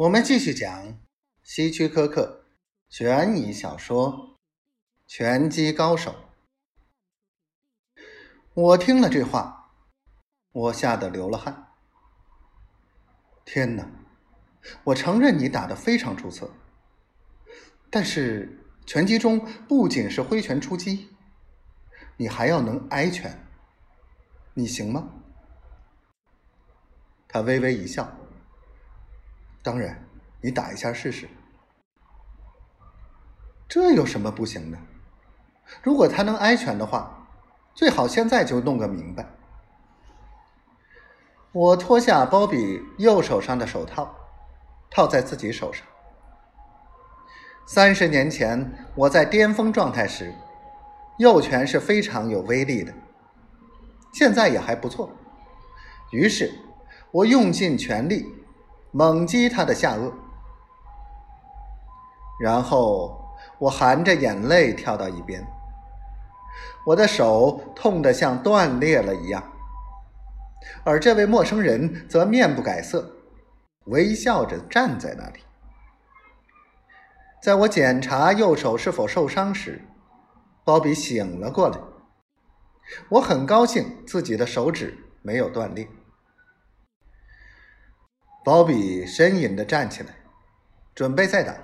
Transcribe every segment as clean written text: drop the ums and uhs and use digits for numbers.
我们继续讲希区柯克悬疑小说《拳击高手》。我听了这话，我吓得流了汗。天哪，我承认你打得非常出色，但是拳击中不仅是挥拳出击，你还要能挨拳，你行吗？他微微一笑，当然，你打一下试试。这有什么不行的？如果他能挨拳的话，最好现在就弄个明白。我脱下包比右手上的手套，套在自己手上。30年前，我在巅峰状态时，右拳是非常有威力的，现在也还不错。于是，我用尽全力猛击他的下颚，然后我含着眼泪跳到一边，我的手痛得像断裂了一样，而这位陌生人则面不改色，微笑着站在那里。在我检查右手是否受伤时，鲍比醒了过来，我很高兴自己的手指没有断裂。鲍比呻吟地站起来，准备再打。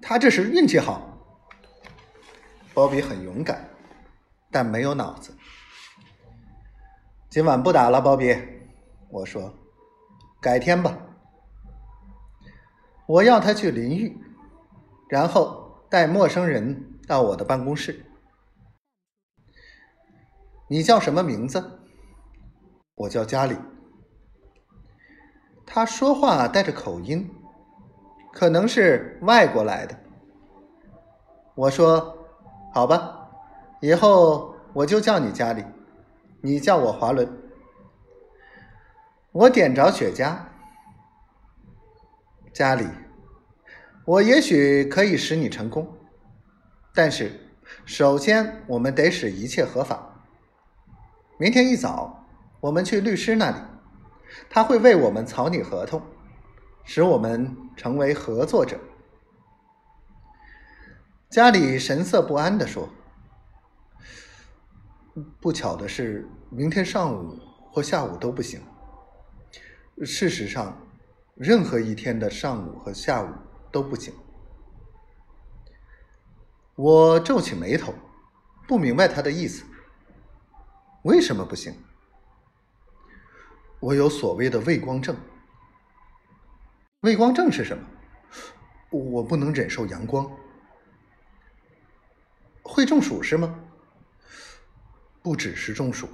他这时运气好。鲍比很勇敢，但没有脑子。今晚不打了，鲍比，我说，改天吧。我要他去淋浴，然后带陌生人到我的办公室。你叫什么名字？我叫加里。他说话带着口音，可能是外国来的。我说，好吧，以后我就叫你加里，你叫我华伦。我点着雪茄。加里，我也许可以使你成功，但是首先我们得使一切合法。明天一早，我们去律师那里，他会为我们草拟合同，使我们成为合作者。加里神色不安地说，不巧的是，明天上午或下午都不行。事实上，任何一天的上午和下午都不行。我皱起眉头，不明白他的意思。为什么不行？我有所谓的畏光症。畏光症是什么？我不能忍受阳光。会中暑是吗？不只是中暑。